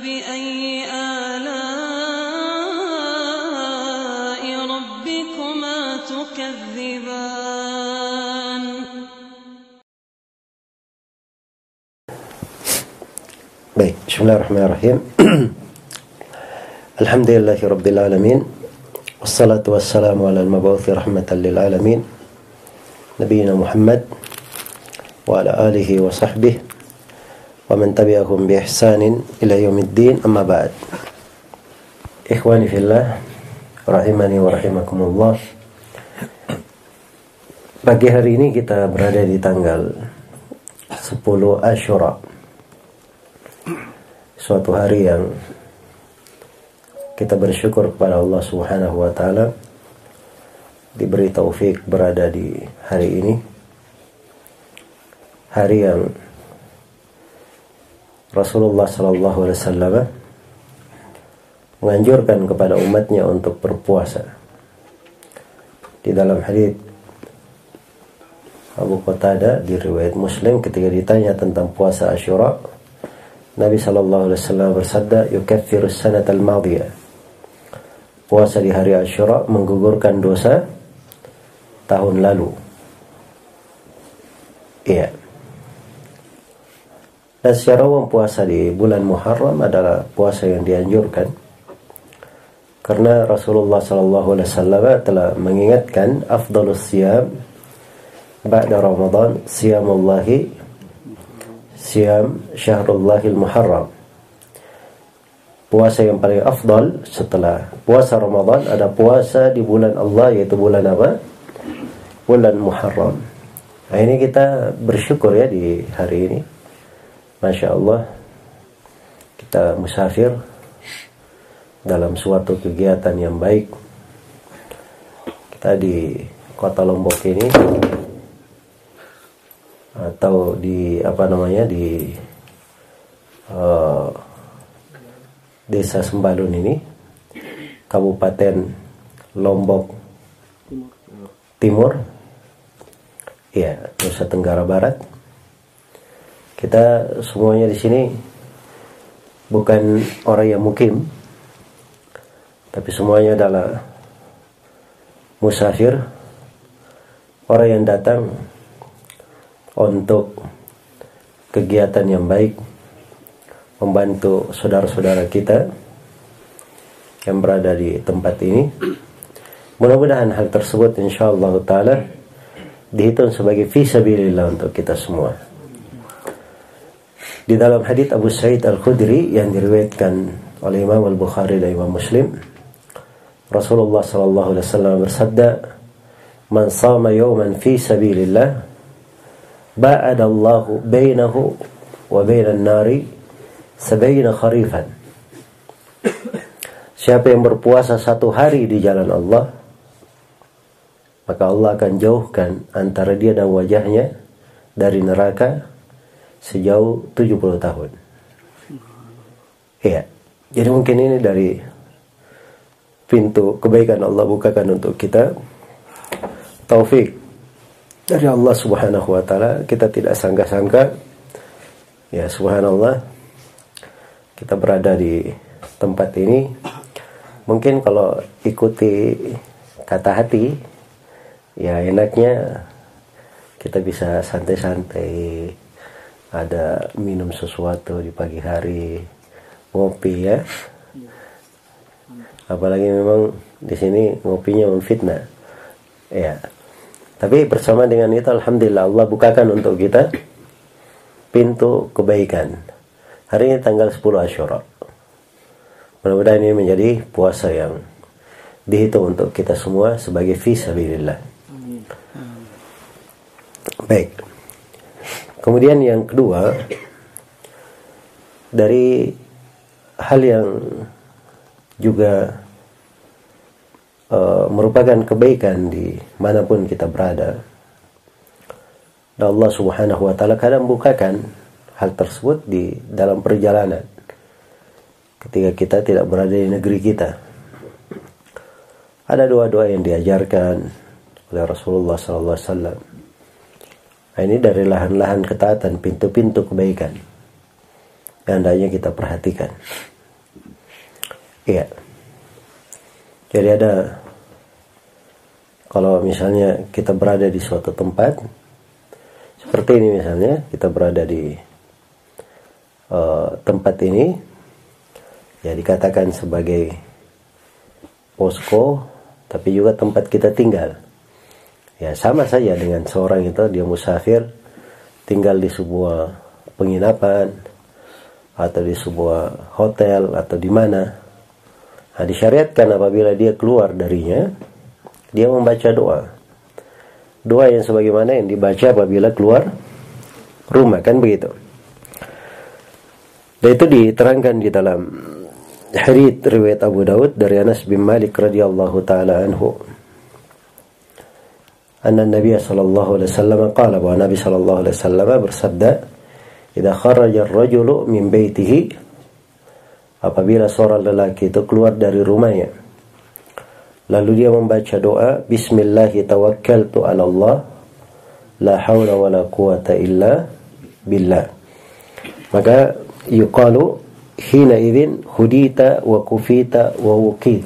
فبأي آلاء ربكما تكذبان. Baik, bismillahirrahmanirrahim. Alhamdulillahirabbil alamin. Wassalatu wassalamu ala al-mab'uuts rahmatan lil alamin. Nabiyina Muhammad wa ala alihi wa sahbihi wa man tabi'ahum bi ihsanin ila yaumiddin, amma ba'd. Ikhwani fillah, rahimani wa rahimakumullah. Pagi hari ini kita berada di tanggal 10 Asyura, suatu hari yang kita bersyukur kepada Allah Subhanahu wa taala diberi taufik berada di hari ini. Hari yang Rasulullah sallallahu alaihi wasallam menganjurkan kepada umatnya untuk berpuasa. Di dalam hadis Abu Qatada di riwayat Muslim, ketika ditanya tentang puasa Asyura, Nabi sallallahu alaihi wasallam bersabda, "Yukaffiru as-sanata al-madiyah." Puasa di hari Asyura menggugurkan dosa tahun lalu. Iya. Dan secara umum puasa di bulan Muharram adalah puasa yang dianjurkan, karena Rasulullah sallallahu alaihi wasallam telah mengingatkan, afdhalus siyam ba'da Ramadan siyamullahi siyam syahrullahil muharram. Puasa yang paling afdal setelah puasa Ramadan ada puasa di bulan Allah, yaitu bulan apa? Bulan Muharram. Nah, ini kita bersyukur ya di hari ini. Masya Allah, kita musafir dalam suatu kegiatan yang baik. Kita di kota Lombok ini, atau di di Desa Sembalun ini, Kabupaten Lombok Timur, ya, Nusa Tenggara Barat. Kita semuanya di sini bukan orang yang mukim, tapi semuanya adalah musafir, orang yang datang untuk kegiatan yang baik, membantu saudara-saudara kita yang berada di tempat ini. Mudah-mudahan hal tersebut insyaallah ta'ala dihitung sebagai fisabilillah untuk kita semua. Di dalam hadits Abu Sa'id Al-Khudri yang diriwayatkan oleh Imam Al-Bukhari dan Imam Muslim, Rasulullah sallallahu alaihi wasallam bersabda, "Man shama yawman fi sabilillah ba'adallahu bainahu wa bainan nari Sabaina kharifan." Siapa yang berpuasa satu hari di jalan Allah, maka Allah akan jauhkan antara dia dan wajahnya dari neraka sejauh 70 tahun. Iya. Jadi mungkin ini dari pintu kebaikan Allah bukakan untuk kita, taufik dari Allah Subhanahu wa taala. Kita tidak sangka-sangka, ya subhanallah, kita berada di tempat ini. Mungkin kalau ikuti kata hati, ya enaknya kita bisa santai-santai, ada minum sesuatu di pagi hari, ngopi ya. Apalagi memang di sini ngopinya memfitnah. Ya. Tapi bersama dengan itu alhamdulillah Allah bukakan untuk kita pintu kebaikan. Hari ini tanggal 10 Asyura. Mudah-mudahan ini menjadi puasa yang dihitung untuk kita semua sebagai fisabilillah. Baik. Kemudian yang kedua, dari hal yang juga merupakan kebaikan di manapun kita berada, dan Allah Subhanahu wa taala kadang bukakan hal tersebut di dalam perjalanan ketika kita tidak berada di negeri kita. Ada doa-doa yang diajarkan oleh Rasulullah sallallahu alaihi wasallam. Ini dari lahan-lahan ketaatan, pintu-pintu kebaikan. yang hendaknya kita perhatikan. Iya. Jadi ada, kalau misalnya kita berada di suatu tempat seperti ini, misalnya kita berada di tempat ini, ya dikatakan sebagai posko, tapi juga tempat kita tinggal. Ya sama saja dengan seorang itu dia musafir tinggal di sebuah penginapan atau di sebuah hotel atau di mana. Nah, disyariatkan apabila dia keluar darinya, dia membaca doa. Doa yang sebagaimana yang dibaca apabila keluar rumah, kan begitu. Dan itu diterangkan di dalam hadits riwayat Abu Daud dari Anas bin Malik radhiyallahu taala anhu. Anna Nabi sallallahu alaihi wasallam qala, bahwa Nabi sallallahu alaihi wasallam bersabda, "Idza kharaja ar-rajulu min baitihi," apabila seorang lelaki itu keluar dari rumahnya, lalu dia membaca doa, Bismillahi tawakkaltu ala Allah, la hawla wa la quwata illa billah. Maka yuqalu hina idhin hudita wa kufita wa wukit.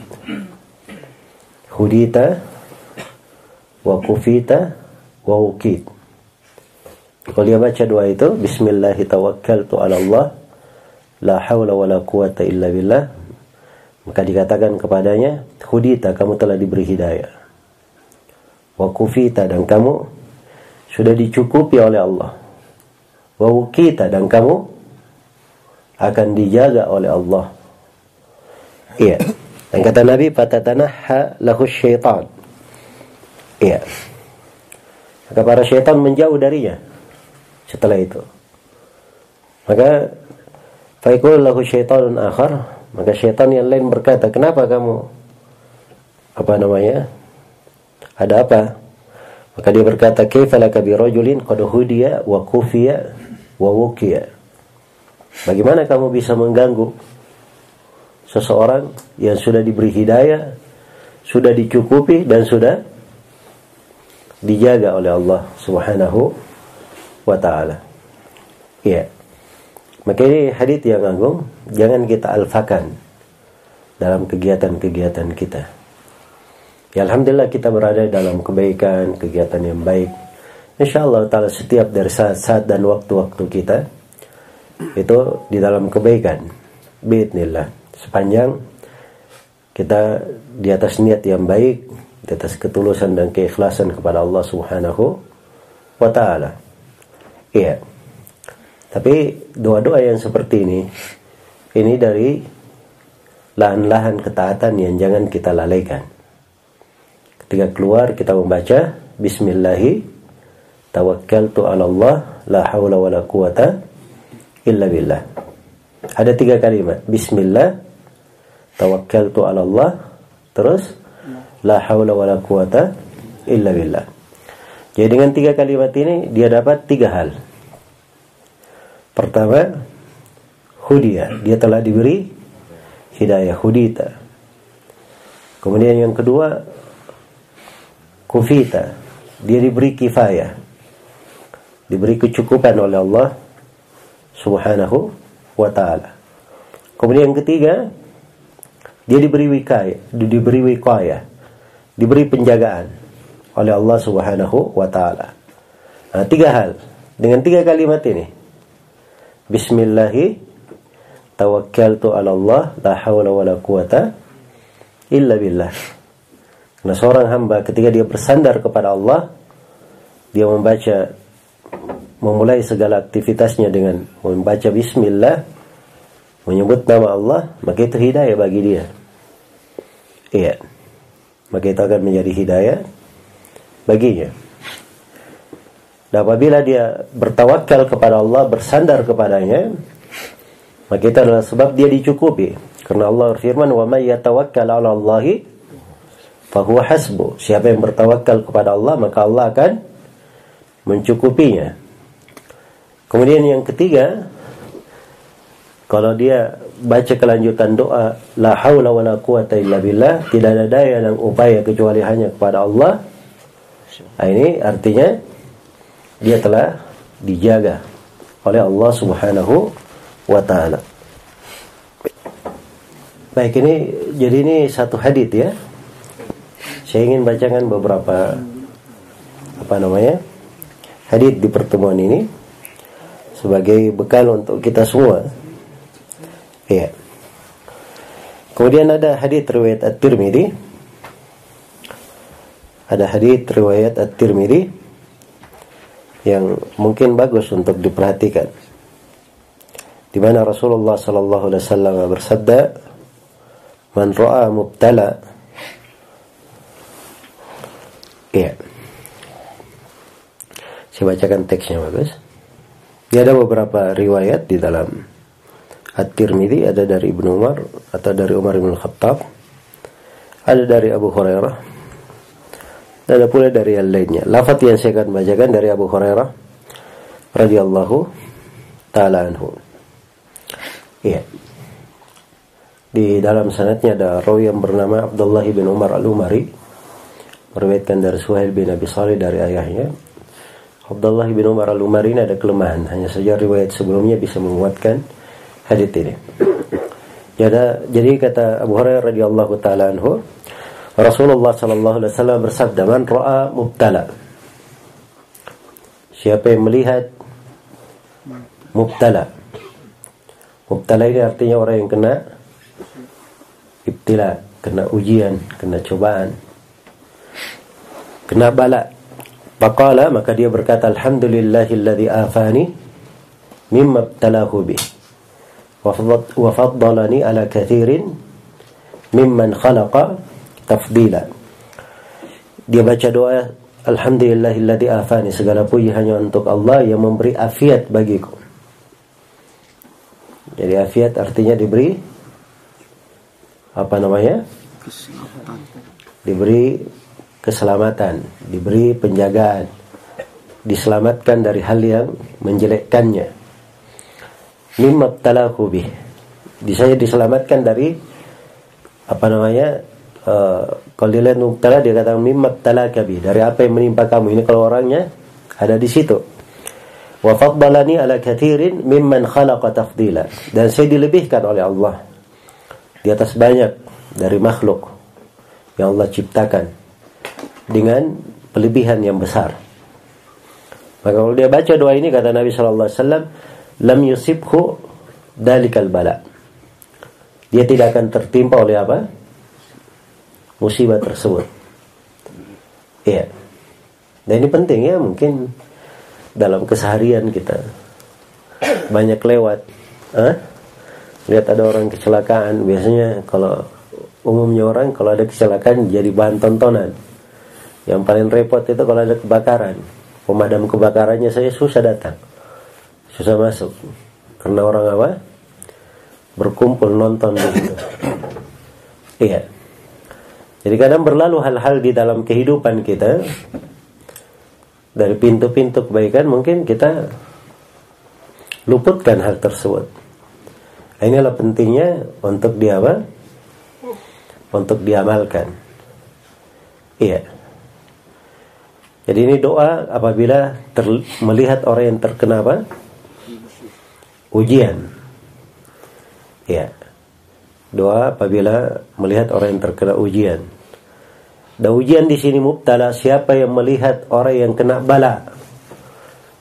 Hudita wa kufita wa wukit. Kalau dia baca doa itu, Bismillahi tawakkaltu ala Allah, la hawla wa la quwata illa billah, maka dikatakan kepadanya, hudita, kamu telah diberi hidayah, wa kufita, dan kamu sudah dicukupi oleh Allah, wa wukita, dan kamu akan dijaga oleh Allah. Iya. Dan kata Nabi, fatatanaha lahu syaitan. Iya. Maka para syaitan menjauh darinya setelah itu. Maka faiqul lahu syaitanun akhar, maka syaitan yang lain berkata, kenapa kamu, ada apa? Maka dia berkata, kaifa laka bi rajulin qad hudiya wa kufiya wa wuqiya. Bagaimana kamu bisa mengganggu seseorang yang sudah diberi hidayah, sudah dicukupi, dan sudah dijaga oleh Allah subhanahu wa ta'ala. Iya. Maka ini hadits yang agung, jangan kita alfakan dalam kegiatan-kegiatan kita. Ya alhamdulillah kita berada dalam kebaikan, kegiatan yang baik. Insyaallah taala setiap dari saat-saat dan waktu-waktu kita itu di dalam kebaikan. Biidznillah. Sepanjang kita di atas niat yang baik, di atas ketulusan dan keikhlasan kepada Allah Subhanahu wa taala. Iya. Tapi doa-doa yang seperti ini dari lahan-lahan ketaatan yang jangan kita lalaikan. Ketika keluar kita membaca Bismillahi tawakkaltu ala Allah, la hawla wa la quwata illa billah. Ada 3 kalimat, Bismillah, tawakkaltu ala Allah, terus la hawla wa la quwata illa billah. Jadi dengan 3 kalimat ini dia dapat 3 hal. Pertama, hudiyah, dia telah diberi hidayah, hudita. Kemudian yang kedua, kufita, dia diberi kifayah, diberi kecukupan oleh Allah subhanahu wa ta'ala. Kemudian yang ketiga, dia diberi wikayah, diberi penjagaan oleh Allah subhanahu wa ta'ala. Nah, 3 hal, dengan 3 kalimat ini, Bismillahi tawakkaltu ala Allah, la hawla wa la quwata illa billah. Karena seorang hamba ketika dia bersandar kepada Allah, dia membaca, memulai segala aktivitasnya dengan membaca Bismillah, menyebut nama Allah, maka itu hidayah bagi dia. Iya. Maka itu akan menjadi hidayah baginya. Dan apabila dia bertawakal kepada Allah, bersandar kepadanya, maka itu adalah sebab dia dicukupi. Karena Allah berfirman, "Wa may yatawakkal 'ala Allahi fa huwa hasbuh." Siapa yang bertawakal kepada Allah, maka Allah akan mencukupinya. Kemudian yang ketiga, kalau dia baca kelanjutan doa, "La haula wa la quwata illa billah," tidak ada daya dan upaya kecuali hanya kepada Allah. Nah, ini artinya dia telah dijaga oleh Allah subhanahu wa ta'ala. Baik, ini jadi ini satu hadis ya. Saya ingin bacakan beberapa hadis di pertemuan ini sebagai bekal untuk kita semua. Ya. Kemudian ada hadis riwayat At-Tirmidhi. Ada hadis riwayat At-Tirmidhi yang mungkin bagus untuk diperhatikan. Di mana Rasulullah sallallahu alaihi wasallam bersabda, "Man ra'a mubtala." Ya. Saya bacakan teksnya bagus. Dia ada beberapa riwayat di dalam At-Tirmidhi, ada dari Ibn Umar atau dari Umar Ibn Khattab, ada dari Abu Hurairah, dan ada pula dari yang lainnya. Lafaz yang saya akan bacakan dari Abu Hurairah radhiyallahu ta'ala anhu. Iya. Di dalam sanadnya ada rawi yang bernama Abdullah Ibn Umar Al-Umari, meriwayatkan dari Suhail bin Abi Saleh dari ayahnya. Abdullah Ibn Umar Al-Umari ada kelemahan, hanya saja riwayat sebelumnya bisa menguatkan hadis ini. Jadi kata Abu Hurairah radhiyallahu taala anhu, Rasulullah sallallahu alaihi wasallam bersabda, "Man ra'a mubtala." Siapa yang melihat mubtala. Mubtala ini artinya orang yang kena ibtila, kena ujian, kena cobaan, kena bala. Faqala, maka dia berkata, "Alhamdulillahilladzi afani mimma ibtalahu bihi." وَفَضَّلَنِي عَلَى كَثِيرٍ مِمَّنْ خَلَقَ تَفْضِيلًا. Dia baca doa, Alhamdulillahilladzi afani, segala puji hanya untuk Allah yang memberi afiat bagiku. Jadi afiat artinya diberi keselamatan. Diberi keselamatan, diberi penjagaan, diselamatkan dari hal yang menjelekkannya. Mimma talahu bih, saya diselamatkan dari kalau dilihat mubtala dia kata mimma talaka bih, dari apa yang menimpa kamu. Ini kalau orangnya ada di situ. Wa faddalani ala katsirin mimman khalaqa tafdila, dan saya dilebihkan oleh Allah di atas banyak dari makhluk yang Allah ciptakan dengan pelebihan yang besar. Maka kalau dia baca doa ini, kata Nabi sallallahu alaihi wasallam, lam yusibhu dalikal bala, dia tidak akan tertimpa oleh apa? Musibah tersebut. Iya. Dan ini penting ya, mungkin dalam keseharian kita banyak lewat. Lihat ada orang kecelakaan, biasanya kalau umumnya orang kalau ada kecelakaan jadi bahan tontonan. Yang paling repot itu kalau ada kebakaran. Pemadam kebakarannya saya susah datang, susah masuk, karena orang apa? Berkumpul nonton begitu. Iya. Jadi kadang berlalu hal-hal di dalam kehidupan kita, dari pintu-pintu kebaikan mungkin kita luputkan hal tersebut. Inilah pentingnya untuk untuk diamalkan. Iya. Jadi ini doa apabila melihat orang yang terkena ujian. Ya. Doa apabila melihat orang yang terkena ujian. Dan ujian di sini mubtala, siapa yang melihat orang yang kena bala.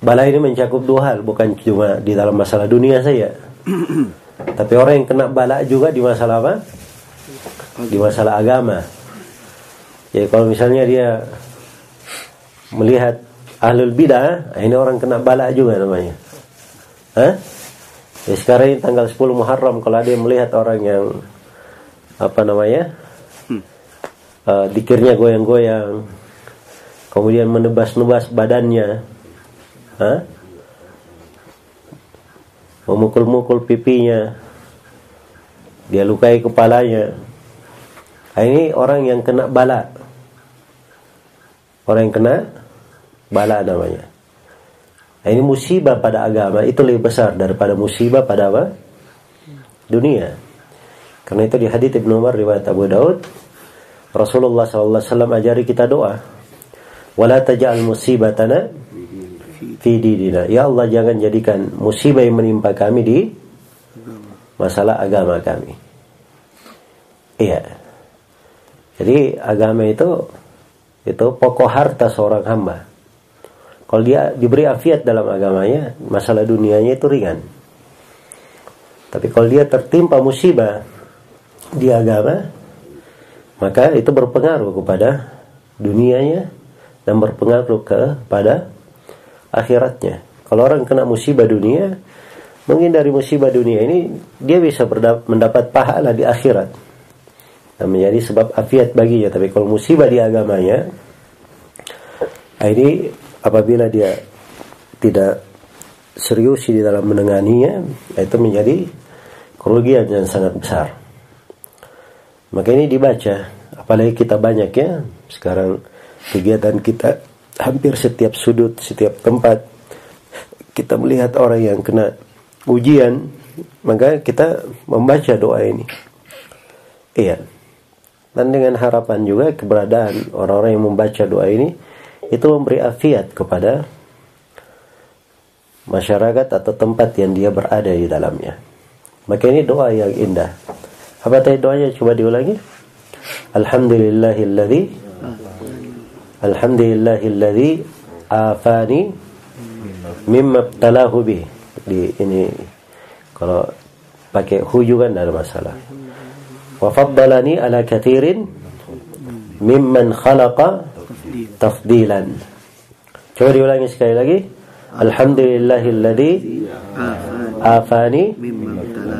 Bala ini mencakup dua hal, bukan cuma di dalam masalah dunia saja. Tapi orang yang kena bala juga di masalah apa? Di masalah agama. Jadi kalau misalnya dia melihat ahlul bidah, ini orang kena bala juga namanya. Ya, sekarang ini tanggal 10 Muharram, kalau ada yang melihat orang yang dikirnya goyang-goyang, kemudian menebas-nebas badannya, memukul-mukul pipinya, dia lukai kepalanya, ini orang yang kena bala. Orang yang kena bala namanya. Ini musibah pada agama itu lebih besar daripada musibah pada apa? Dunia. Karena itu di hadits Ibn Umar riwayat Abu Daud, Rasulullah SAW ajari kita doa, wala taj'al musibatana fi dinina. Ya Allah, jangan jadikan musibah yang menimpa kami di masalah agama kami. Iya. Jadi agama itu pokok harta seorang hamba. Kalau dia diberi afiat dalam agamanya, masalah dunianya itu ringan. Tapi kalau dia tertimpa musibah di agama, maka itu berpengaruh kepada dunianya dan berpengaruh kepada akhiratnya. Kalau orang kena musibah dunia, menghindari musibah dunia ini, dia bisa mendapat pahala di akhirat dan menjadi sebab afiat baginya. Tapi kalau musibah di agamanya, ini apabila dia tidak serius di dalam menenganinya, itu menjadi kerugian yang sangat besar. Maka ini dibaca, apalagi kita banyak ya sekarang, kegiatan kita hampir setiap sudut, setiap tempat kita melihat orang yang kena ujian, maka kita membaca doa ini. Iya. Dan dengan harapan juga keberadaan orang-orang yang membaca doa ini itu memberi afiat kepada masyarakat atau tempat yang dia berada di dalamnya. Maka ini doa yang indah. Apa tadi doanya? Coba diulangi. Alhamdulillahilladzi afani mimma ibtalahu bih. Ini kalau pakai hu juga tidak ada masalah. Wa faddalani ala kathirin mimman khalaqa tafdilan. Coba diulangi sekali lagi. Alhamdulillahilladzi afani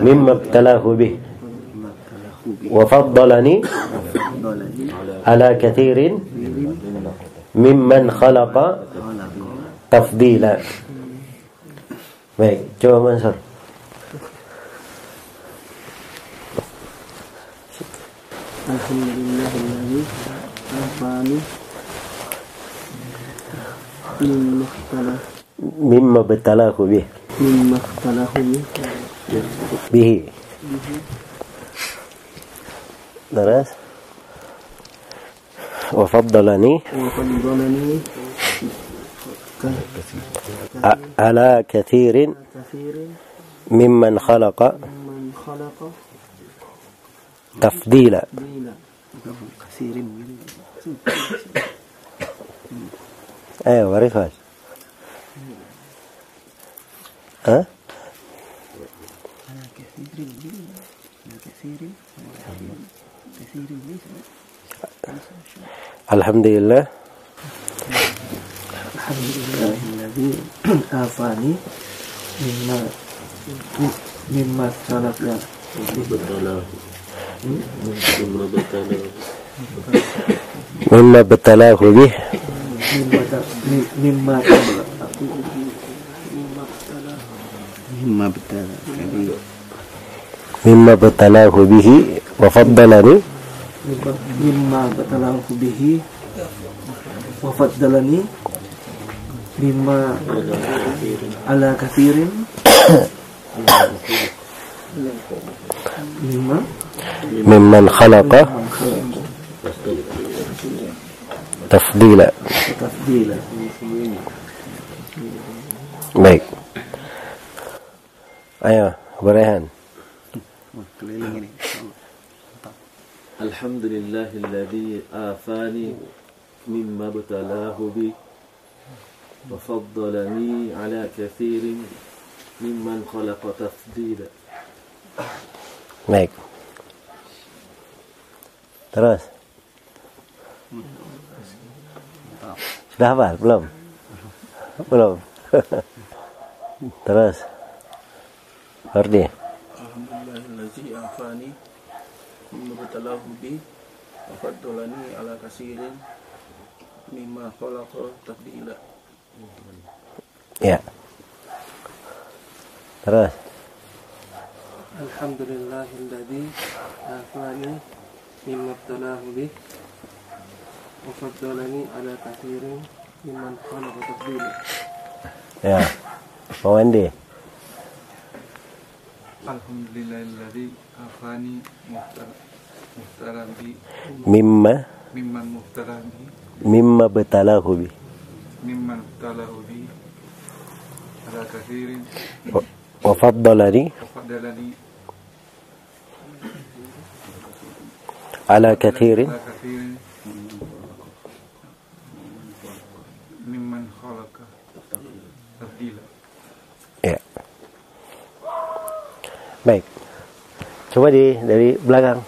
mimma ibtalahu bih wa faddalani ala kathirin mimman khalaqa tafdila. Baik, coba Mansur. Alhamdulillahilladzi afani mimma batalahu bih bihi. Terus wa faddalani ala kathirin mimman khalaqa tafdila. ايوه وريفاش ها الحمد لله الذي عافاني مما طلب له مما ابتلاه به mimma batalahu bihi wa faddalani mimma ala kathirin mimman khalaqa tafdila. Baik. Ayo, Berehan. Alhamdulillahilladzi afani mimma batalahu bi wa faddalani ala kathirin mimman khalaqa tafdila. Baik. Terus. Sudah hafal? Belum. Terus. Hardi. Alhamdulillahilladzi afani mimma batalahu bi wa faddalani ala kathirin mimma khalaqa tafdila. Ya. Terus. Alhamdulillahilladzi afani mimma batalahu bi وفضلني على كثير ممن خلق تفضيلا. يا ويندي الحمد لله الذي عافاني مختارا بي ممن مختارا بي مما ابتلاه بي ممن ابتلاه بي على كثير وفضلني ala kathirin mimman khalaqa tafdila. Ya. Baik. Coba dari belakang.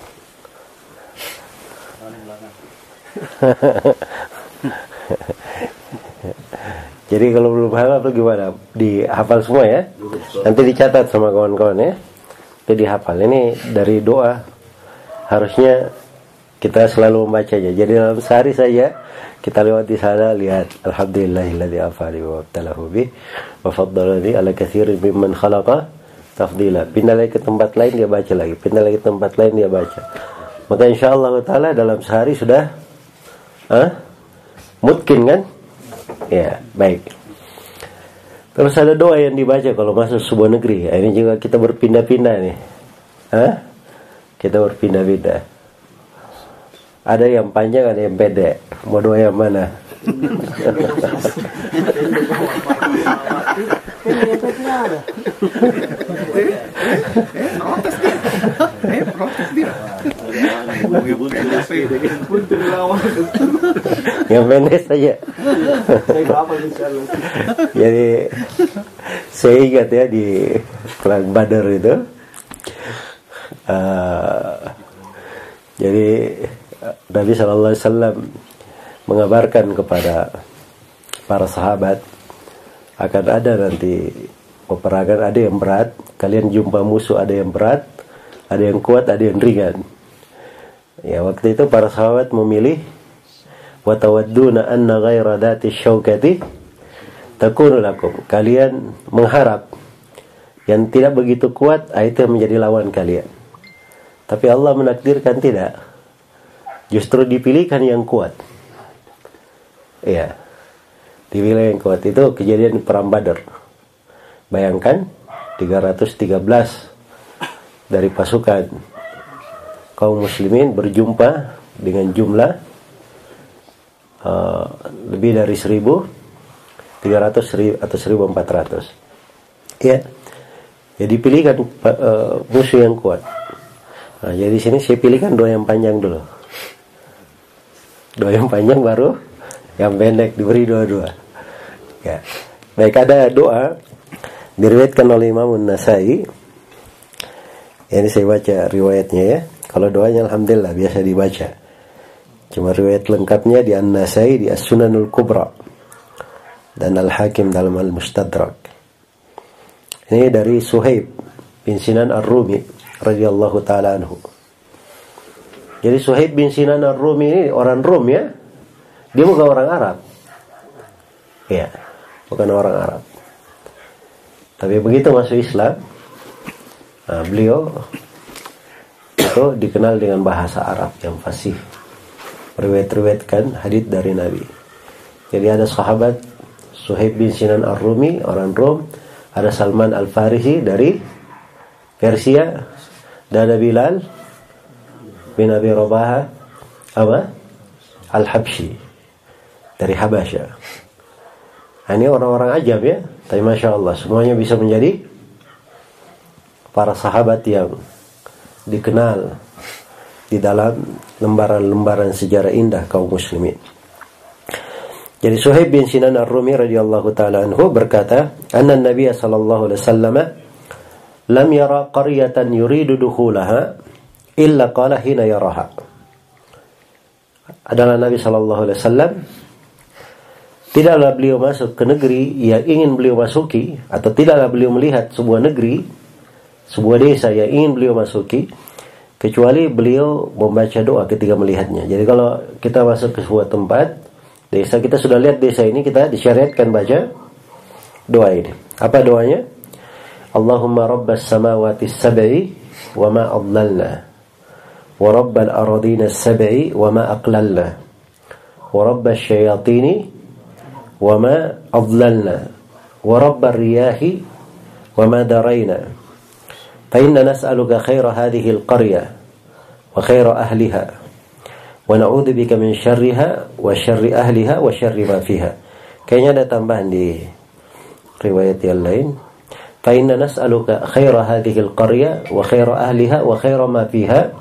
Jadi kalau belum hafal atau gimana? Dihafal semua ya. Nanti dicatat sama kawan-kawan ya. Jadi dihafal. Ini dari doa. Harusnya kita selalu membacanya. Jadi dalam sehari saja kita lewat di sana, lihat alhamdulillahilladzi afali wa talahu bi wa faddalani ala katsirin mimman khalaqa tafdila. Pindah lagi ke tempat lain dia baca lagi. Pindah lagi ke tempat lain dia baca. Maka insyaallah taala dalam sehari sudah mungkin kan? Ya, baik. Terus ada doa yang dibaca kalau masuk sebuah negeri. Ini juga kita berpindah-pindah nih. Kita berpindah-pindah. Ada yang panjang, ada yang pendek. Mau doa yang mana? Yang pendek saja. Jadi saya ingat ya di perang Badar itu. Jadi Nabi sallallahu alaihi wasallam mengabarkan kepada para sahabat akan ada nanti peperangan, ada yang berat, kalian jumpa musuh ada yang berat, ada yang kuat, ada yang ringan. Ya, waktu itu para sahabat memilih wa tawadduna anna ghaira dhati syaukati takunu lakum. Kalian mengharap yang tidak begitu kuat itu menjadi lawan kalian. Tapi Allah menakdirkan tidak. Justru dipilihkan yang kuat. Iya. Dipilih yang kuat. Itu kejadian perang Badar. Bayangkan 313 dari pasukan kaum muslimin berjumpa dengan jumlah lebih dari 1,300 atau 1,400. Iya. Jadi pilihkan musuh yang kuat. Nah, jadi sini saya pilihkan doa yang panjang dulu. Doa yang panjang baru yang pendek, diberi dua-dua. Ya. Baik, ada doa diriwayatkan oleh Imam An-Nasai. Ini saya baca riwayatnya ya. Kalau doanya alhamdulillah biasa dibaca. Cuma riwayat lengkapnya di An-Nasai di As-Sunanul-Kubra dan Al-Hakim dalam Al-Mustadrak. Ini dari Suhaib bin Sinan Ar-Rumi radhiyallahu taala anhu. Jadi Suhaib bin Sinan Ar-Rumi ini orang Rum ya. Dia bukan orang Arab. Ya, bukan orang Arab. Tapi begitu masuk Islam, beliau itu dikenal dengan bahasa Arab yang fasih. Meriwayatkan hadits dari Nabi. Jadi ada sahabat Suhaib bin Sinan Ar-Rumi, orang Rum, ada Salman al-Farisi dari Persia, dan ada Bilal bin Abi Rabah Al-Habshi dari Habasha. Nah, ini orang-orang ajam ya, tapi Masya Allah semuanya bisa menjadi para sahabat yang dikenal di dalam lembaran-lembaran sejarah indah kaum muslimin. Jadi Suhaib bin Sinan Ar-Rumi radhiyallahu taala anhu berkata, "Anna Nabiy sallallahu alaihi wasallam lam yara qaryatan yuridu dukhulaha illa qala hina yaraha." Adalah Nabi sallallahu alaihi wasallam tidaklah beliau masuk ke negeri yang ingin beliau masuki, atau tidaklah beliau melihat sebuah negeri, sebuah desa yang ingin beliau masuki, kecuali beliau membaca doa ketika melihatnya. Jadi kalau kita masuk ke sebuah tempat desa, kita sudah lihat desa ini, kita disyariatkan baca doa ini. Apa doanya? Allahumma rabbas samawati sab'i wa ma adlalna, wa rabbal aradina sab'i wa ma aqlalna, wa rabbas syayatini wa ma adlalna, wa rabbar riyahi wa ma darayna, fa inna nas'aluka khaira hadhihi al-qarya wa khaira ahliha wa na'udzu bika min syarriha wa syarri ahliha wa syarri ma fiha. Kayaknya ada tambahan di riwayat yang lain. Fa inna nas'aluka khaira hadhihi al-qaryah wa khaira ahliha wa khaira ma fiha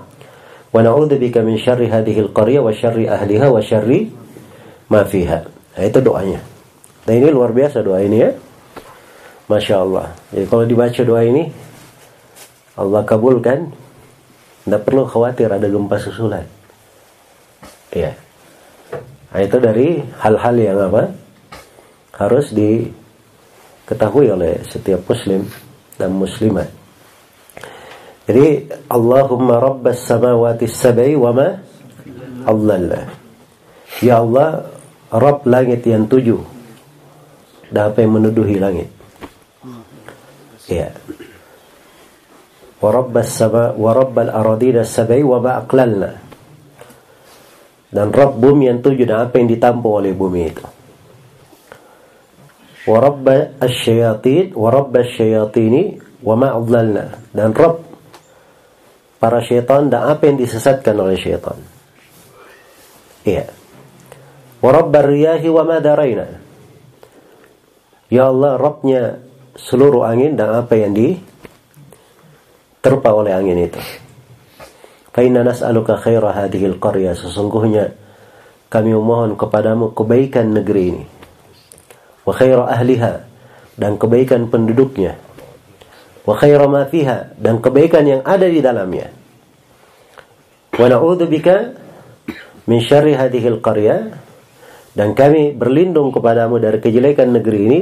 wa na'udzubika min syarri hadhil qaryah wa syarri ahliha wa syarri ma fiha. Nah, itu doanya. Dan ini luar biasa doa ini ya. Masya Allah. Jadi kalau dibaca doa ini Allah kabulkan, tidak perlu khawatir ada gempa susulan. Iya. Nah, itu dari hal-hal yang apa? Harus diketahui oleh setiap muslim dan muslimat. Jadi Allahumma rabbas samawati as-sab'i wa ma adhalla. Ya Allah, Rabb langit yang tujuh dan apa yang menuduhi langit. Ya. Wa rabbas sama wa rabbal aradin as-sab'i wa ma aqlalna. Dan Rabb bumi yang tujuh dan apa yang ditampung oleh bumi itu. Wa rabb asy-syayatin wa rabb asy-syayatini wa ma adhallna. Dan Rabb para syaitan dan apa yang disesatkan oleh syaitan. Iya. Wa rabbar riyahi wa ma daraina. Ya Allah, Rabbnya seluruh angin dan apa yang diterpa oleh angin itu. Fa inna nas'aluka khaira hadhil qaryah. Sesungguhnya kami memohon kepadamu kebaikan negeri ini. Wa khaira ahliha, dan kebaikan penduduknya. Wa khaira ma fiha, dan kebaikan yang ada di dalamnya. Wa na'udzubika min syarri hadhil qaryah, dan kami berlindung kepadamu dari kejelekan negeri ini,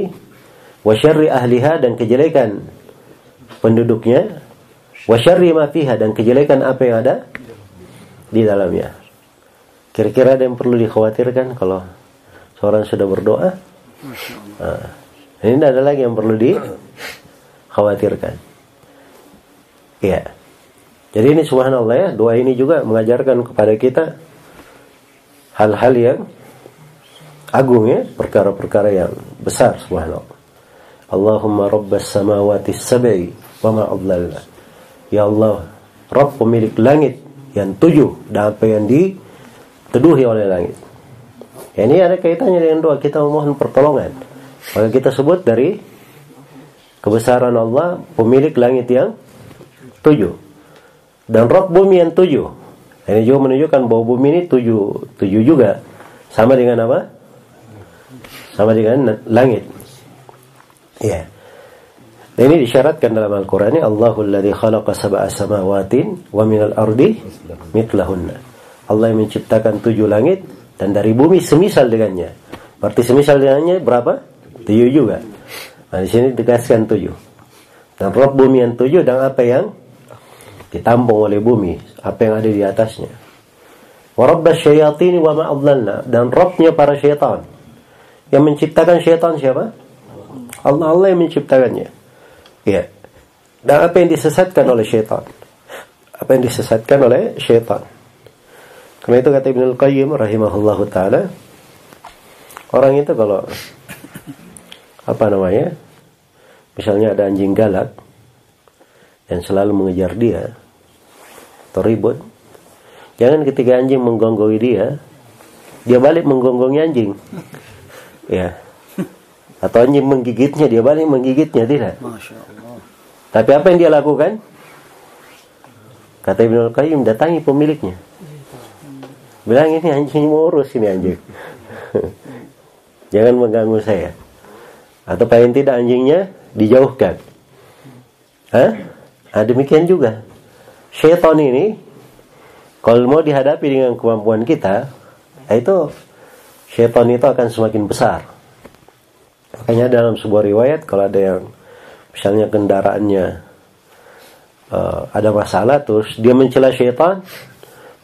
wa syarri ahliha, dan kejelekan penduduknya. Wa syarri ma fiha, dan kejelekan apa yang ada di dalamnya. Kira-kira ada yang perlu dikhawatirkan kalau seorang sudah berdoa? Nah, ini tidak ada lagi yang perlu dikhawatirkan. Iya. Jadi ini subhanallah ya, doa ini juga mengajarkan kepada kita hal-hal yang agung ya, perkara-perkara yang besar subhanallah. Allahumma rabbas samawati as-sab'i wa ma adhalla. Ya Allah, Rabb pemilik langit yang tujuh dan apa yang diteduhi oleh langit. Ya, ini ada kaitannya dengan doa kita memohon pertolongan. Maka kita sebut dari kebesaran Allah, pemilik langit yang tujuh dan Rabb bumi yang tujuh. Ini juga menunjukkan bahwa bumi ini tujuh juga, sama dengan apa? Sama dengan langit. Ya. Yeah. Dan ini disyaratkan dalam Al-Qur'an, Allahu alladzi khalaqa sab'a samawatin wa minal ardi mithlahunna. Allah yang menciptakan tujuh langit dan dari bumi semisal dengannya. Berarti semisal dengannya berapa? Tujuh juga. Nah, di sini dikasihkan tujuh. Dan Rabb bumi yang tujuh dan apa yang ditampung oleh bumi, apa yang ada di atasnya. Wa rabbas syayatin wa ma adhallna, dan Rabbnya para syaitan. Yang menciptakan syaitan siapa? Allah yang menciptakannya. Ya. Dan apa yang disesatkan oleh syaitan? Apa yang disesatkan oleh syaitan? Karena itu kata Ibn Al-Qayyim rahimahullahu ta'ala, orang itu kalau misalnya ada anjing galak yang selalu mengejar dia atau ribut, jangan ketika anjing menggonggong dia, dia balik menggonggongnya anjing. Ya. Atau anjing menggigitnya, dia balik menggigitnya, tidak. Masya Allah. Tapi apa yang dia lakukan? Kata Ibn Al-Qayyim, datangi pemiliknya. Bilang, ini anjing mau urus, ini anjing. Jangan mengganggu saya. Atau paling tidak anjingnya dijauhkan. Hah? Nah, demikian juga. Syaitan ini, kalau mau dihadapi dengan kemampuan kita, itu syaitan itu akan semakin besar. Makanya dalam sebuah riwayat, kalau ada yang misalnya kendaraannya ada masalah terus dia mencela syaitan,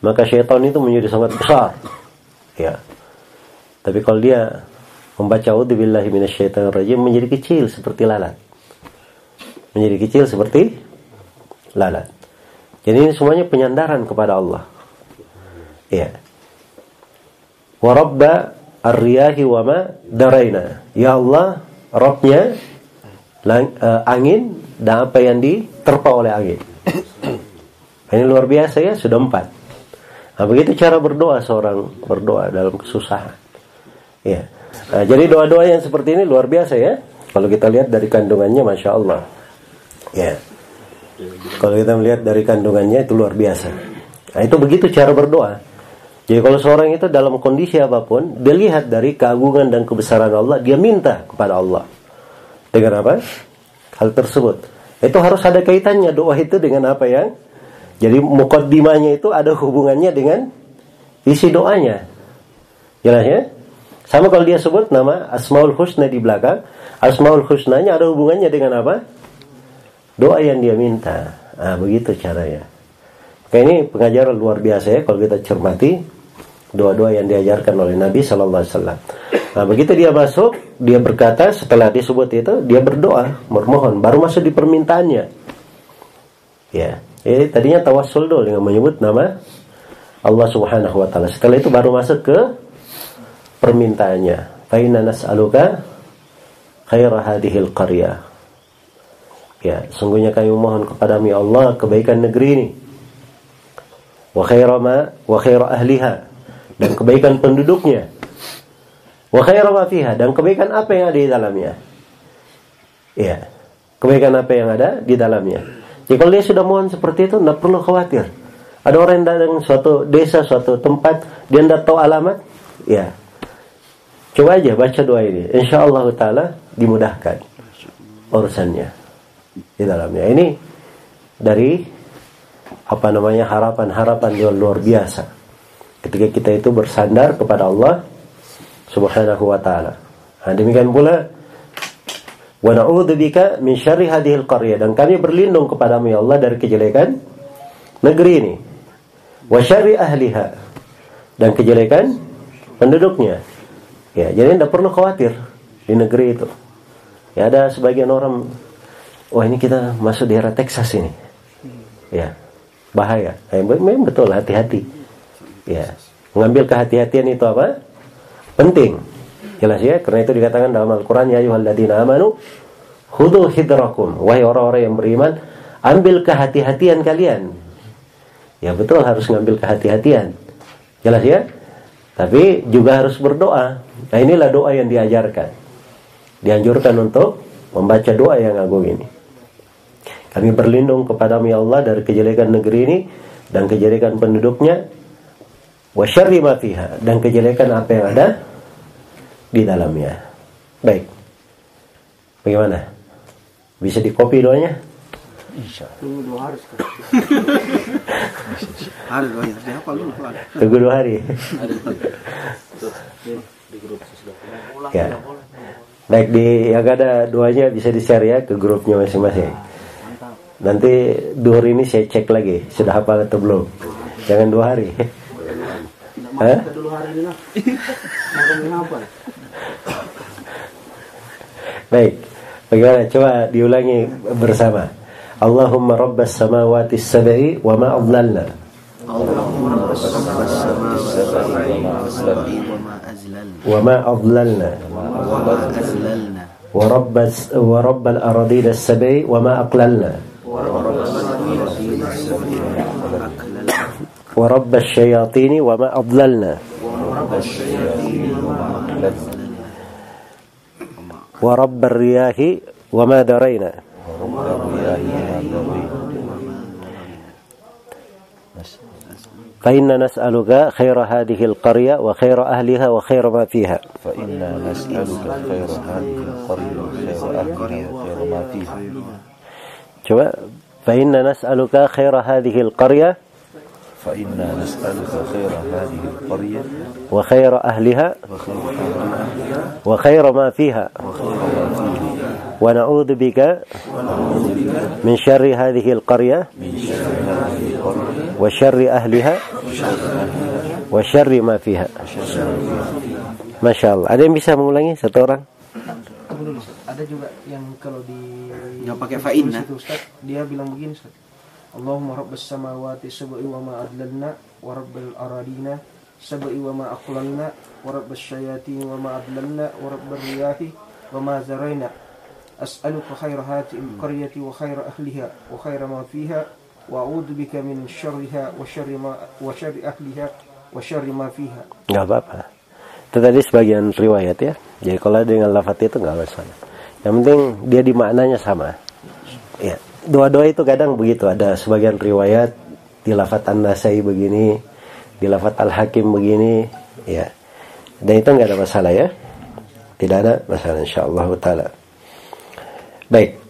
maka syaitan itu menjadi sangat besar. Ya. Tapi kalau dia membaca auzubillahi minasyaitonirrajim menjadi kecil seperti lalat. Menjadi kecil seperti lalat. Jadi ini semuanya penyandaran kepada Allah. Ya. Wa rabba ar-riyahi wa ma daraina. Ya Allah, Rabbnya angin dan apa yang diterpa oleh angin. Ini luar biasa ya, sudah empat. Nah, begitu cara berdoa seorang berdoa dalam kesusahan. Ya. Nah, jadi doa-doa yang seperti ini luar biasa ya. Kalau kita lihat dari kandungannya, masya Allah. Ya. Kalau kita melihat dari kandungannya itu luar biasa. Nah, itu begitu cara berdoa. Jadi kalau seorang itu dalam kondisi apapun, dia lihat dari keagungan dan kebesaran Allah, dia minta kepada Allah dengan apa? Hal tersebut. Itu harus ada kaitannya doa itu dengan apa yang, jadi mukaddimahnya itu ada hubungannya dengan isi doanya. Jelas ya? Sama kalau dia sebut nama Asmaul Husna di belakang, Asmaul Husnanya ada hubungannya dengan apa? Doa yang dia minta. Ah, begitu caranya. Kayak ini pengajaran luar biasa ya kalau kita cermati doa-doa yang diajarkan oleh Nabi Sallallahu Alaihi Wasallam. Nah, begitu dia masuk, dia berkata setelah disebut itu, dia berdoa, memohon, baru masuk di permintaannya. Ya, jadi tadinya tawassul dulu dengan menyebut nama Allah Subhanahu Wa Taala. Setelah itu baru masuk ke permintaannya. Fa'inna nas'aluka khaira hadhil qaryah. Ya, sungguhnya kami memohon kepada-Mu ya Allah kebaikan negeri ini. Wa khaira ma wa khaira ahliha. Dan kebaikan penduduknya. Wa khairu ma fiha, dan kebaikan apa yang ada di dalamnya. Ya, kebaikan apa yang ada di dalamnya. Jadi kalau dia sudah mohon seperti itu, tidak perlu khawatir. Ada orang yang datang suatu desa, suatu tempat, dia tidak tahu alamat. Ya, coba aja baca doa ini, insyaallah ta'ala dimudahkan urusannya di dalamnya. Ini dari apa namanya harapan-harapan yang luar biasa ketika kita itu bersandar kepada Allah Subhanahu wa taala. Nah, demikian pula wa na'udzubika min syarri hadhil qaryah, dan kami berlindung kepada-Mu ya Allah dari kejelekan negeri ini. Wa syarri ahliha, dan kejelekan penduduknya. Ya, jadi tidak perlu khawatir di negeri itu. Ya, ada sebagian orang, wah ini kita masuk daerah Texas ini. Ya, bahaya. Memang betul, hati-hati. Ya, mengambil kehati-hatian itu apa? Penting. Jelas ya, karena itu dikatakan dalam Al-Qur'an, ya ayyuhalladzina amanu khudhu hidrakum, wahai orang-orang yang beriman, ambil kehati-hatian kalian. Ya betul, harus mengambil kehati-hatian. Jelas ya? Tapi juga harus berdoa. Nah, inilah doa yang diajarkan. Dianjurkan untuk membaca doa yang agung ini. Kami berlindung kepada-Mu ya Allah dari kejelekan negeri ini dan kejelekan penduduknya. Wa syarri ma fiha, dan kejelekan apa yang ada di dalamnya. Baik. Bagaimana? Bisa dikopi doanya? Insya Allah. 2 hari. Harus doanya. Siapa lu? Tunggu 2 hari. Di grup sudah pulang. Ya. Baik, di yang ada doanya bisa di-share ya ke grupnya masing-masing. Nanti 2 hari ini saya cek lagi sudah hafal atau belum. Jangan 2 hari. Kita dulu hari ini lah. Apa? Baik. Bagaimana? Coba diulangi bersama. Allahumma rabbas samawati as-sab'i wa ma adlalna. Allahumma rabbas samawati as-sab'i wa ma adlalna. Wa rabbas wa rabbal aradina as-sab'i wa ma aqlalna. ورب الشياطين وما أضللنا ورب الرياح وما درينا فإن نسألك خير هذه القرية وخير أهلها وخير ما فيها فإن نسألك خير هذه القرية وخير أهلها وخير ما فيها شباب فإن نسألك خير هذه القرية فإنا نسألك خير هذه القرية وخير أهلها وخير ما فيها ونعوذ بك من شر هذه القرية وشر أهلها وشر ما فيها. ما شاء الله. Ada yang bisa mengulangi satu orang? Ada juga yang kalau di yang pakai fa'inna dia bilang begini, Ustaz. Allahumma rabbas samawati sab'i wa ma adlalna wa rabbil aradina sab'i wa ma aqlalna wa rabbas syayatin wa ma adlalna wa rabbir riyahi wa ma zarayna as'aluka khayra hadhihi al-qaryati wa khayra ahliha wa khayra ma fiha wa a'udzu bika min syarriha wa syarri ahliha wa syarri ma fiha. Enggak apa-apa. Itu tadi sebagian riwayat ya. Jadi kalau dengan lafaz itu enggak masalah. Yang penting dia di maknanya sama. Ya. Doa-doa itu kadang begitu, ada sebagian riwayat di lafadz An-Nasai begini, di lafadz Al-Hakim begini, ya. Dan itu nggak ada masalah ya, tidak ada masalah insyaallah taala. Baik,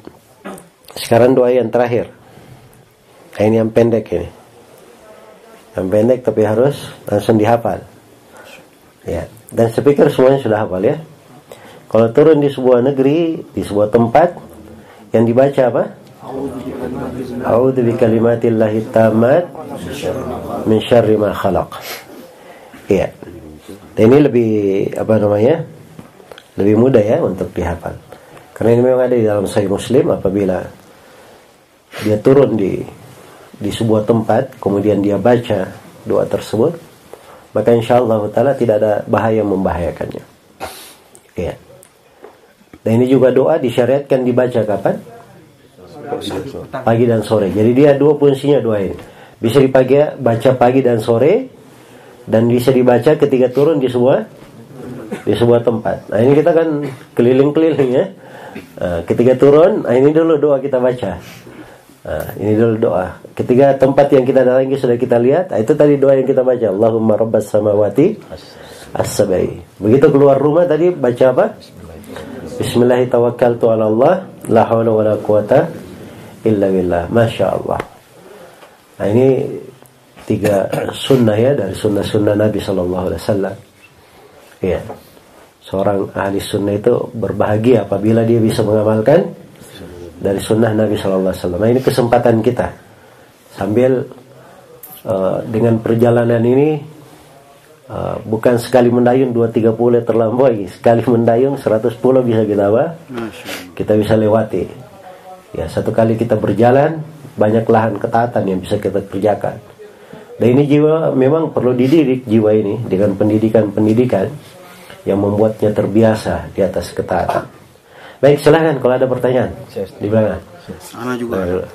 sekarang doa yang terakhir. Ini yang pendek ini, yang pendek tapi harus langsung dihafal, ya. Dan saya pikir semuanya sudah hafal ya. Kalau turun di sebuah negeri, di sebuah tempat, yang dibaca apa? A'udzu bikalimatillahi tammat min syarri ma khalaq. Iya. Ini lebih apa namanya? Lebih mudah ya untuk dihafal. Karena ini memang ada di dalam Sahih Muslim, apabila dia turun di sebuah tempat kemudian dia baca doa tersebut, maka insyaallah taala tidak ada bahaya membahayakannya. Ya. Dan ini juga doa disyariatkan dibaca kapan? Pagi dan sore. Jadi dia dua fungsinya doa ini. Bisa dipagi baca pagi dan sore, dan bisa dibaca ketika turun di sebuah tempat. Nah, ini kita kan keliling-keliling ya. Ketika turun, ini dulu doa kita baca. Nah, ini dulu doa. Ketika tempat yang kita datangi sudah kita lihat, itu tadi doa yang kita baca. Allahumma rabbas samawati as-sabai. Begitu keluar rumah tadi baca apa? Bismillahirrahmanirrahim. Tawakkaltu 'ala Allah, la haula wala quwata illa billah. Masyaallah. Nah, ini tiga sunnah ya dari sunnah-sunnah Nabi sallallahu alaihi wasallam. Ya. Seorang ahli sunnah itu berbahagia apabila dia bisa mengamalkan dari sunnah Nabi sallallahu alaihi wasallam. Ini kesempatan kita. Sambil dengan perjalanan ini bukan sekali mendayung 2-3 pulau terlampaui. Sekali mendayung 100 pulau bisa kita apa? Kita bisa lewati. Ya, satu kali kita berjalan banyak lahan ketaatan yang bisa kita kerjakan. Dan ini jiwa memang perlu dididik jiwa ini dengan pendidikan-pendidikan yang membuatnya terbiasa di atas ketaatan. Baik, silahkan kalau ada pertanyaan di belakang. Ana juga. Nah,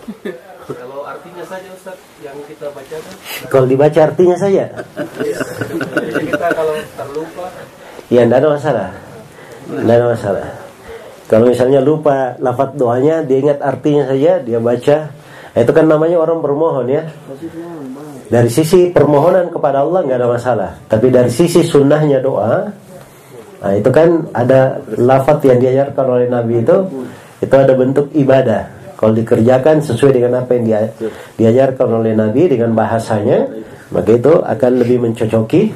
kalau artinya saja Ustaz yang kita baca kan? Kalau dibaca artinya saja. Kita kalau terlupa. Ya, tidak ada masalah. Tidak ada masalah. Kalau misalnya lupa lafadz doanya, dia ingat artinya saja, dia baca. Nah, itu kan namanya orang bermohon ya. Dari sisi permohonan kepada Allah nggak ada masalah. Tapi dari sisi sunnahnya doa. Nah, itu kan ada lafadz yang diajarkan oleh Nabi itu ada bentuk ibadah. Kalau dikerjakan sesuai dengan apa yang diajarkan oleh Nabi dengan bahasanya, maka itu akan lebih mencocoki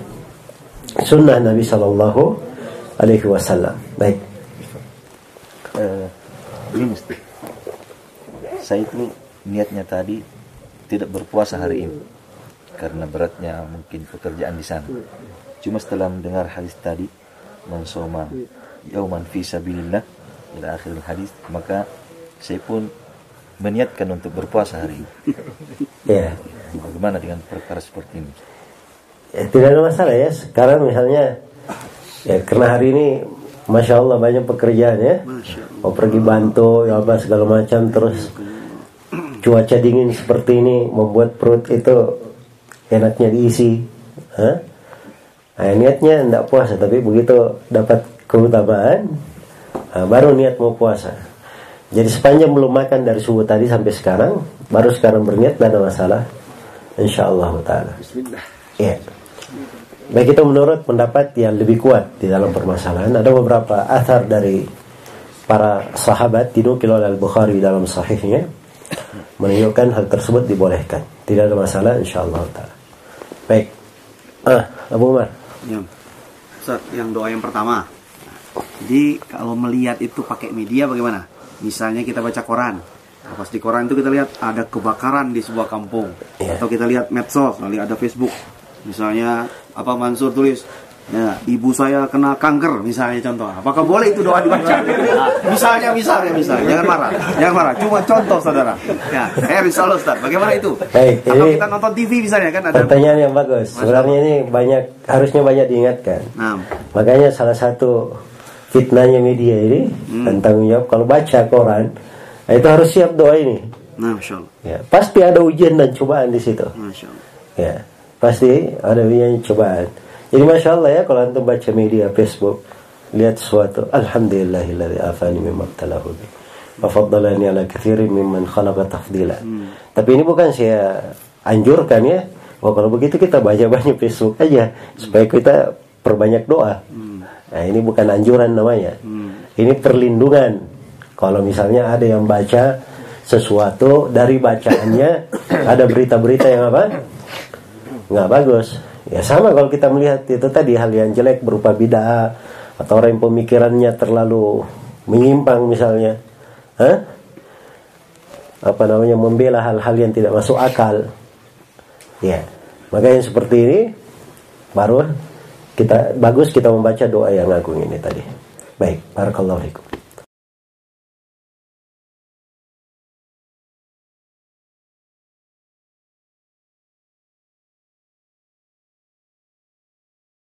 sunnah Nabi sallallahu alaihi wasallam. Baik. Ini mesti. Saya itu niatnya tadi tidak berpuasa hari ini karena beratnya mungkin pekerjaan di sana. Cuma setelah mendengar hadis tadi, man shoma yauman fi sabilillah ila akhir hadis, maka saya pun meniatkan untuk berpuasa hari ini. Ya, bagaimana dengan perkara seperti ini? Ya, tidak ada masalah ya. Sekarang misalnya ya karena hari ini masya Allah banyak pekerjaan ya, mau pergi bantu ya apa segala macam, terus cuaca dingin seperti ini membuat perut itu enaknya diisi. Nah, niatnya tidak puasa, tapi begitu dapat keutamaan, baru niat mau puasa. Jadi sepanjang belum makan dari subuh tadi sampai sekarang, baru sekarang berniat, tidak ada masalah insyaallah ta'ala. Ya. Baik, itu menurut pendapat yang lebih kuat di dalam permasalahan. Ada beberapa athar dari para sahabat dinukil oleh Al-Bukhari dalam sahihnya, menunjukkan hal tersebut dibolehkan, tidak ada masalah insyaallah ta'ala. Baik, Abu Umar. Ya. Ustaz, yang doa yang pertama. Jadi kalau melihat itu pakai media bagaimana? Misalnya kita baca koran, pas di koran itu kita lihat ada kebakaran di sebuah kampung, ya. Atau kita lihat medsos, nanti ada Facebook. Misalnya apa Mansur tulis, ya, ibu saya kena kanker misalnya contoh. Apakah boleh itu doa dibaca? Nah, misalnya, jangan marah. Cuma contoh saudara. Ya, misalnya Ustaz, bagaimana itu? Baik, atau kita nonton TV misalnya kan ada. Pertanyaan yang bagus. Sebenarnya ini harusnya banyak diingatkan. Nah. Makanya salah satu fitnahnya media ini tentang jawab kalau baca koran, nah itu harus siap doa ini. Nah, insyaallah. Ya, pasti ada ujian dan cobaan di situ. Masyaallah. Ya, pasti ada ujian dan cobaan. Jadi masyaallah ya kalau antum baca media Facebook, lihat sesuatu, alhamdulillahilladzi afani mimma talahu wa faddalani ala katsirin mimman khalaqa tafdila. Tapi ini bukan saya anjurkan ya. Wah, kalau begitu kita baca-baca besok aja supaya kita perbanyak doa. Nah, ini bukan anjuran namanya. Ini perlindungan. Kalau misalnya ada yang baca sesuatu dari bacaannya ada berita-berita yang apa? Nggak bagus. Ya sama kalau kita melihat itu tadi hal yang jelek berupa bid'ah atau orang yang pemikirannya terlalu menyimpang misalnya, apa namanya, membela hal-hal yang tidak masuk akal. Ya, maka yang seperti ini baru kita bagus kita membaca doa yang agung ini tadi. Baik, barakallahu fiikum.